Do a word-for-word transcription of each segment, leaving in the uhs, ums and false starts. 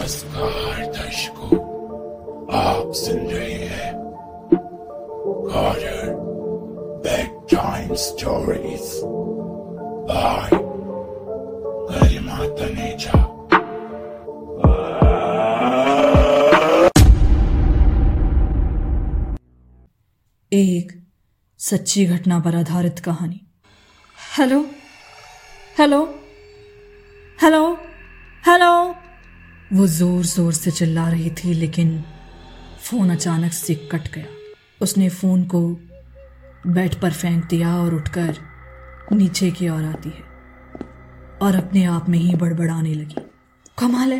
नमस्कार दर्शकों, आप सुन रहे हैं bedtime stories by Garima Taneja. एक सच्ची घटना पर आधारित कहानी। हेलो हेलो हेलो हेलो, वो जोर जोर से चिल्ला रही थी, लेकिन फ़ोन अचानक से कट गया। उसने फ़ोन को बेड पर फेंक दिया और उठकर नीचे की ओर आती है और अपने आप में ही बड़बड़ाने लगी। कमाल है,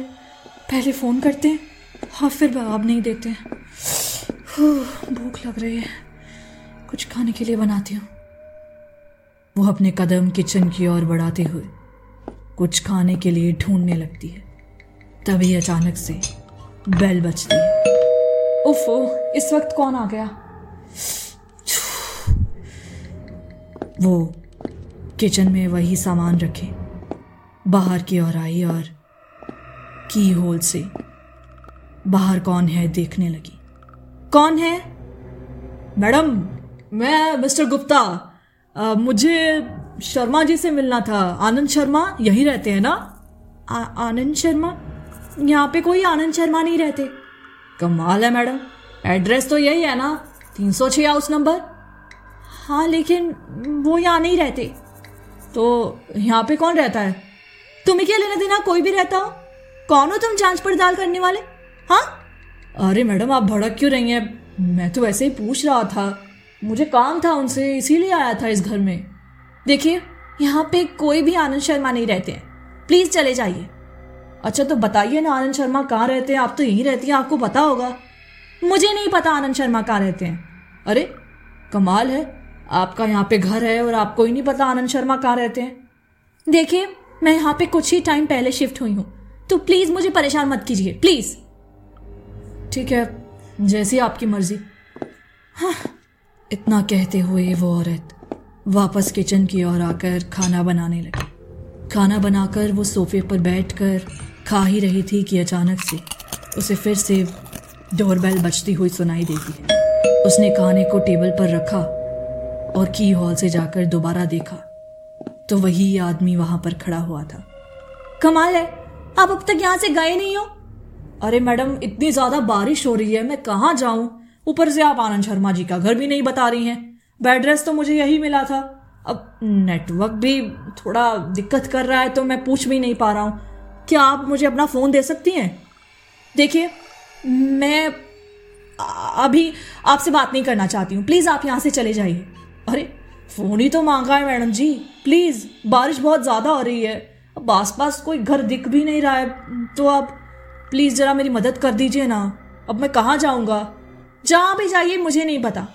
पहले फ़ोन करते हैं और फिर जवाब नहीं देते हैं। भूख लग रही है, कुछ खाने के लिए बनाती हूँ। वो अपने कदम किचन की ओर बढ़ाते हुए कुछ खाने के लिए ढूंढने लगती है। तभी अचानक से बेल बजती है। उफ़ो, इस वक्त कौन आ गया? वो किचन में वही सामान रखे बाहर की ओर आई और की होल से बाहर कौन है देखने लगी। कौन है? मैडम, मैं मिस्टर गुप्ता। आ, मुझे शर्मा जी से मिलना था। आनंद शर्मा यहीं रहते हैं ना? आ, आनंद शर्मा? यहाँ पे कोई आनंद शर्मा नहीं रहते। कमाल है मैडम, एड्रेस तो यही है ना, तीन सौ छः हाउस नंबर। हाँ, लेकिन वो यहाँ नहीं रहते। तो यहाँ पे कौन रहता है? तुम्हें क्या लेना देना, कोई भी रहता हो। कौन हो तुम जांच पड़ताल करने वाले? हाँ? अरे मैडम, आप भड़क क्यों रही हैं? मैं तो वैसे ही पूछ रहा था, मुझे काम था उनसे, इसीलिए आया था इस घर में। देखिए, यहाँ पे कोई भी आनंद शर्मा नहीं रहते हैं, प्लीज़ चले जाइए। अच्छा तो बताइए ना, आनंद शर्मा कहाँ रहते हैं? आप तो यहीं रहती हैं, आपको पता होगा। मुझे नहीं पता आनंद शर्मा कहाँ रहते हैं। अरे कमाल है, आपका यहाँ पे घर है और आपको ही नहीं पता आनंद शर्मा कहाँ रहते हैं। देखिए, मैं यहाँ पे कुछ ही टाइम पहले शिफ्ट हुई हूँ, तो प्लीज़ मुझे परेशान मत कीजिए, प्लीज़। ठीक है, जैसी आपकी मर्जी। हाँ, इतना कहते हुए वो औरत वापस किचन की ओर आकर खाना बनाने लगी। खाना बनाकर वो सोफे पर बैठकर खा ही रही थी कि अचानक से उसे फिर से डोरबेल बजती हुई सुनाई देती है। उसने खाने को टेबल पर रखा और की हॉल से जाकर दोबारा देखा तो वही आदमी वहां पर खड़ा हुआ था। कमाल है, आप अब तक यहाँ से गए नहीं हो। अरे मैडम, इतनी ज़्यादा बारिश हो रही है, मैं कहाँ जाऊँ? ऊपर से आप आनंद शर्मा जी का घर भी नहीं बता रही हैं। एड्रेस तो मुझे यही मिला था। अब नेटवर्क भी थोड़ा दिक्कत कर रहा है, तो मैं पूछ भी नहीं पा रहा हूँ। क्या आप मुझे अपना फ़ोन दे सकती हैं? देखिए, मैं अभी आपसे बात नहीं करना चाहती हूँ, प्लीज़ आप यहाँ से चले जाइए। अरे फ़ोन ही तो मांगा है मैडम जी, प्लीज़। बारिश बहुत ज़्यादा हो रही है, अब आस पास कोई घर दिख भी नहीं रहा है, तो आप प्लीज़ ज़रा मेरी मदद कर दीजिए ना। अब मैं कहाँ जाऊँगा? जहाँ भी जाइए, मुझे नहीं पता।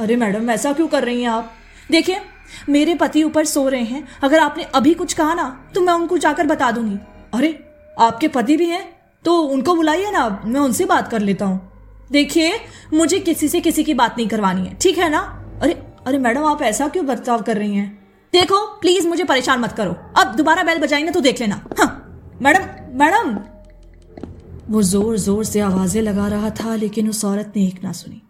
अरे मैडम, ऐसा क्यों कर रही हैं आप? देखिए, मेरे पति ऊपर सो रहे हैं, अगर आपने अभी कुछ कहा ना तो मैं उनको जाकर बता दूंगी। अरे आपके पति भी हैं, तो उनको बुलाइए ना, मैं उनसे बात कर लेता हूँ। देखिए, मुझे किसी से किसी की बात नहीं करवानी है, ठीक है ना? अरे अरे मैडम, आप ऐसा क्यों बर्ताव कर रही हैं? देखो प्लीज़, मुझे परेशान मत करो। अब दोबारा बेल बजाई ना तो देख लेना। हाँ मैडम, मैडम। वो जोर जोर से आवाज़ें लगा रहा था, लेकिन उस औरत ने एक ना सुनी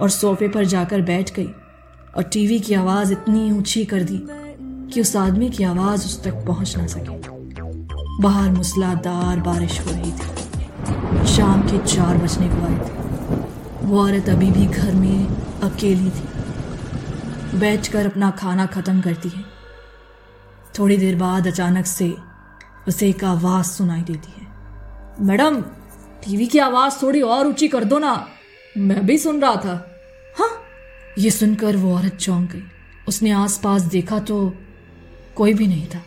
और सोफे पर जाकर बैठ गई और टीवी की आवाज़ इतनी ऊंची कर दी कि उस आदमी की आवाज़ उस तक पहुंच ना सके। बाहर मूसलाधार बारिश हो रही थी। शाम के चार बजने को आए थे। वो औरत अभी भी घर में अकेली थी। बैठकर अपना खाना ख़त्म करती है। थोड़ी देर बाद अचानक से उसे एक आवाज़ सुनाई देती है। मैडम, टीवी की आवाज़ थोड़ी और ऊँची कर दो ना, मैं भी सुन रहा था। ये सुनकर वो औरत चौंक गई। उसने आसपास देखा तो कोई भी नहीं था।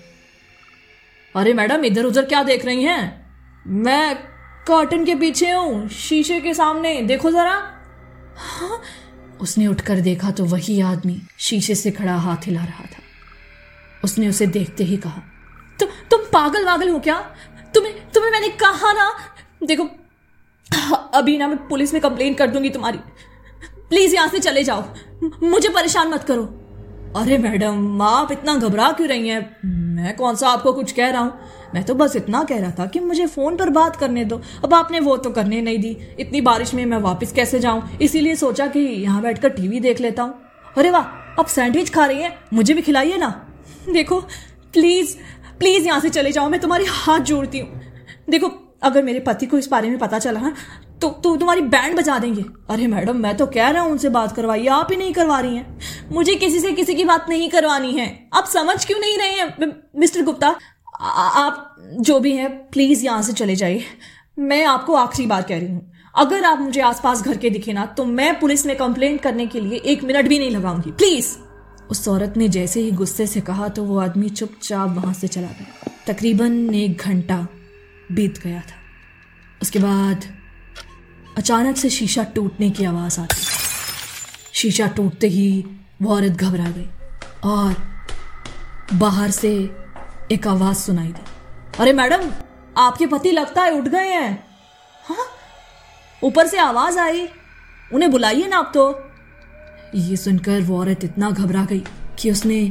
अरे मैडम, इधर उधर क्या देख रही हैं? मैं कर्टन के पीछे हूँ, शीशे के सामने, देखो जरा। हाँ, उसने उठकर देखा तो वही आदमी शीशे से खड़ा हाथ हिला रहा था। उसने उसे देखते ही कहा, तु, तुम पागल वागल हो क्या? तुम्हें तुम्हें मैंने कहा ना। देखो अभी ना मैं पुलिस में कंप्लेन कर दूंगी तुम्हारी, प्लीज यहाँ से चले जाओ, मुझे परेशान मत करो। अरे मैडम, आप इतना घबरा क्यों रही हैं? मैं कौन सा आपको कुछ कह रहा हूँ, मैं तो बस इतना कह रहा था कि मुझे फ़ोन पर बात करने दो, अब आपने वो तो करने नहीं दी। इतनी बारिश में मैं वापस कैसे जाऊँ, इसीलिए सोचा कि यहाँ बैठकर टीवी देख लेता हूँ। अरे वाह, आप सैंडविच खा रही हैं, मुझे भी खिलाइए ना। देखो प्लीज़ प्लीज़ यहाँ से चले जाओ, मैं तुम्हारी हाथ जोड़ती हूँ। देखो अगर मेरे पति को इस बारे में पता चला ना तो तो तुम्हारी बैंड बजा देंगे। अरे मैडम, मैं तो कह रहा हूँ उनसे बात करवाइए, आप ही नहीं करवा रही हैं। मुझे किसी से किसी की बात नहीं करवानी है। आप समझ क्यों नहीं रहे हैं? मिस्टर गुप्ता, आ, आप जो भी हैं प्लीज़ यहाँ से चले जाइए। मैं आपको आखिरी बार कह रही हूँ, अगर आप मुझे आसपास घर के दिखे ना तो मैं पुलिस में कंप्लेंट करने के लिए एक मिनट भी नहीं लगाऊंगी, प्लीज़। उस औरत ने जैसे ही गुस्से से कहा तो वो आदमी चुपचाप वहाँ से चला गया। तकरीबन एक घंटा बीत गया था। उसके बाद अचानक से शीशा टूटने की आवाज़ आती। शीशा टूटते ही वो औरत घबरा गई और बाहर से एक आवाज़ सुनाई दी। अरे मैडम, आपके पति लगता है उठ गए हैं। हाँ, ऊपर से आवाज़ आई, उन्हें बुलाइए ना आप तो। ये सुनकर वो औरत इतना घबरा गई कि उसने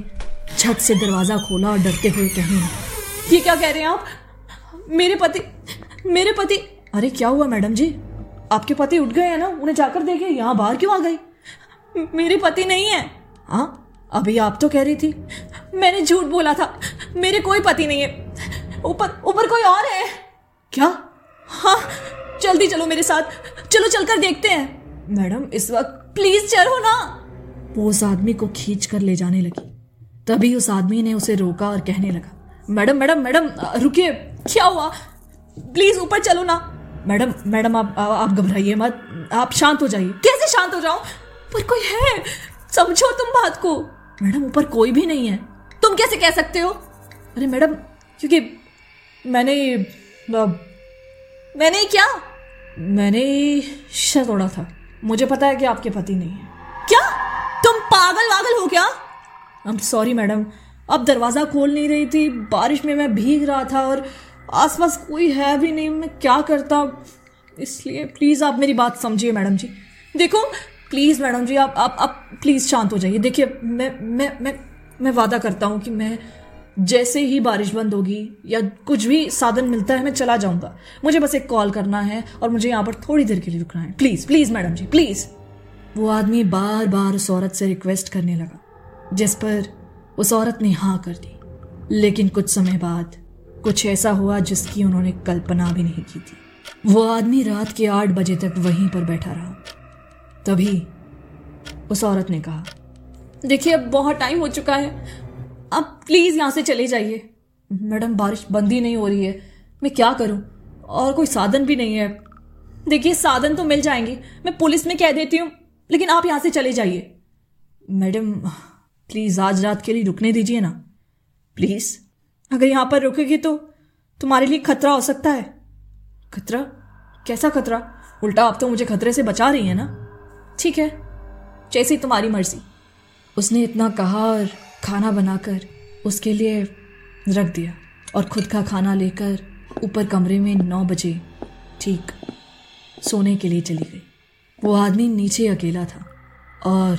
छत से दरवाज़ा खोला और डरते हुए कहा, ये क्या कह रहे हैं आप? मेरे पति मेरे पति अरे क्या हुआ मैडम जी, आपके पति उठ गए हैं ना, उन्हें जाकर देखिए। यहाँ बाहर क्यों आ गई? मेरे पति नहीं है। हाँ, अभी आप तो कह रही थी। मैंने झूठ बोला था, मेरे कोई पति नहीं है, ऊपर ऊपर कोई और है। क्या? हाँ, जल्दी चलो मेरे साथ, चलो चलकर देखते हैं। मैडम इस वक्त प्लीज चलो ना। वो उस आदमी को खींच कर ले जाने लगी। तभी उस आदमी ने उसे रोका और कहने लगा, मैडम मैडम मैडम रुकिए, क्या हुआ? प्लीज ऊपर चलो ना। मैडम मैडम आप आप घबराइए मत, आप शांत हो जाइए। कैसे शांत हो जाऊं? पर कोई है, समझो तुम बात को। मैडम ऊपर कोई भी नहीं है, तुम कैसे कह सकते हो? अरे मैडम, क्योंकि मैंने मैंने क्या मैंने शीशा तोड़ा था। मुझे पता है कि आपके पति नहीं है। क्या तुम पागल वागल हो क्या? आई एम सॉरी मैडम, अब दरवाज़ा खोल नहीं रही थी, बारिश में मैं भीग रहा था और आसपास कोई है भी नहीं, मैं क्या करता, इसलिए प्लीज़ आप मेरी बात समझिए मैडम जी। देखो प्लीज़ मैडम जी, आप आप आप प्लीज़ शांत हो जाइए। देखिए मैं मैं मैं मैं वादा करता हूँ कि मैं जैसे ही बारिश बंद होगी या कुछ भी साधन मिलता है मैं चला जाऊँगा। मुझे बस एक कॉल करना है और मुझे यहाँ पर थोड़ी देर के लिए रुकना है, please please madam ji please. वो आदमी बार बार उस औरत से रिक्वेस्ट करने लगा, जिस पर उस औरत ने हाँ कर दी। लेकिन कुछ समय बाद कुछ ऐसा हुआ जिसकी उन्होंने कल्पना भी नहीं की थी। वो आदमी रात के आठ बजे तक वहीं पर बैठा रहा। तभी उस औरत ने कहा, देखिए अब बहुत टाइम हो चुका है, आप प्लीज़ यहाँ से चले जाइए। मैडम बारिश बंद ही नहीं हो रही है, मैं क्या करूँ, और कोई साधन भी नहीं है। देखिए साधन तो मिल जाएंगे, मैं पुलिस में कह देती हूँ, लेकिन आप यहाँ से चले जाइए। मैडम प्लीज़ आज रात के लिए रुकने दीजिए ना, प्लीज़। अगर यहाँ पर रुकेगी तो तुम्हारे लिए खतरा हो सकता है। खतरा? कैसा खतरा? उल्टा आप तो मुझे खतरे से बचा रही हैं ना। ठीक है, जैसी तुम्हारी मर्जी। उसने इतना कहा और खाना बनाकर उसके लिए रख दिया और खुद का खाना लेकर ऊपर कमरे में नौ बजे ठीक सोने के लिए चली गई। वो आदमी नीचे अकेला था और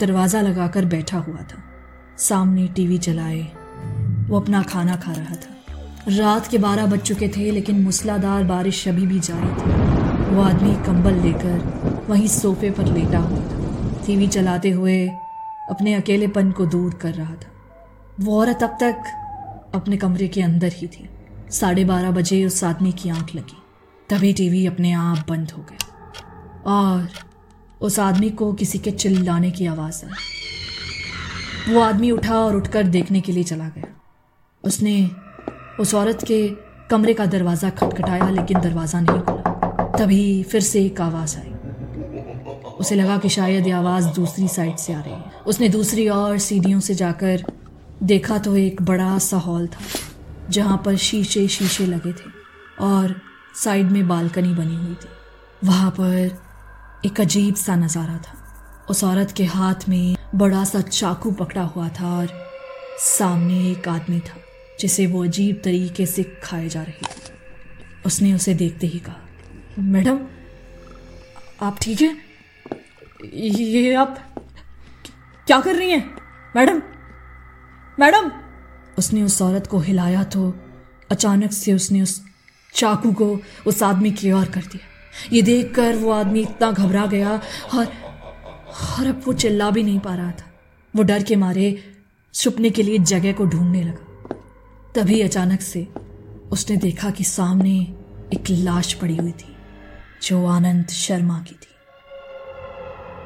दरवाज़ा लगाकर बैठा हुआ था। सामने टीवी चलाए वो अपना खाना खा रहा था। रात के बारह बज चुके थे, लेकिन मूसलाधार बारिश अभी भी जारी थी। वो आदमी कंबल लेकर वहीं सोफे पर लेटा हुआ था, टीवी चलाते हुए अपने अकेलेपन को दूर कर रहा था। वो औरत अब तक अपने कमरे के अंदर ही थी। साढ़े बारह बजे उस आदमी की आंख लगी, तभी टीवी अपने आप बंद हो गया और उस आदमी को किसी के चिल्लाने की आवाज़ आई। वो आदमी उठा और उठकर देखने के लिए चला गया। उसने उस औरत के कमरे का दरवाज़ा खटखटाया, लेकिन दरवाज़ा नहीं खुला। तभी फिर से एक आवाज़ आई। उसे लगा कि शायद ये आवाज़ दूसरी साइड से आ रही है। उसने दूसरी ओर सीढ़ियों से जाकर देखा तो एक बड़ा सा हॉल था, जहाँ पर शीशे शीशे लगे थे और साइड में बालकनी बनी हुई थी। वहाँ पर एक अजीब सा नज़ारा था। उस औरत के हाथ में बड़ा सा चाकू पकड़ा हुआ था और सामने एक आदमी था जिसे वो अजीब तरीके से खाए जा रही थी। उसने उसे देखते ही कहा, मैडम आप ठीक हैं? ये आप क्या कर रही हैं मैडम मैडम? उसने उस औरत को हिलाया तो अचानक से उसने उस चाकू को उस आदमी की ओर कर दिया। ये देखकर वो आदमी इतना घबरा गया और, और अब वो चिल्ला भी नहीं पा रहा था। वो डर के मारे छुपने के लिए जगह को ढूंढने लगा। तभी अचानक से उसने देखा कि सामने एक लाश पड़ी हुई थी जो आनंद शर्मा की थी।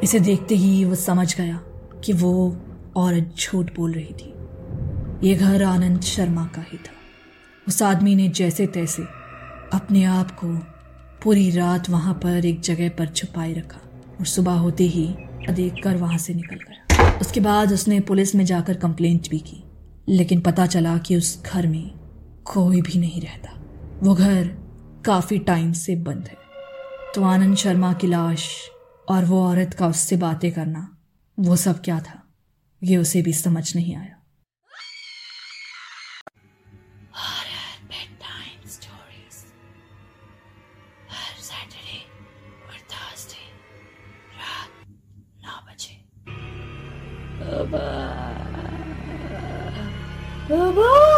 इसे देखते ही वो समझ गया कि वो औरत झूठ बोल रही थी। ये घर आनंद शर्मा का ही था। उस आदमी ने जैसे तैसे अपने आप को पूरी रात वहाँ पर एक जगह पर छुपाए रखा और सुबह होते ही देखकर वहाँ से निकल गया। उसके बाद उसने पुलिस में जाकर कंप्लेंट भी की, लेकिन पता चला कि उस घर में कोई भी नहीं रहता। वो घर काफ़ी टाइम से बंद है। तो आनंद शर्मा की लाश और वो औरत का उससे बातें करना, वो सब क्या था ये उसे भी समझ नहीं आया। Bye-bye. Bye-bye.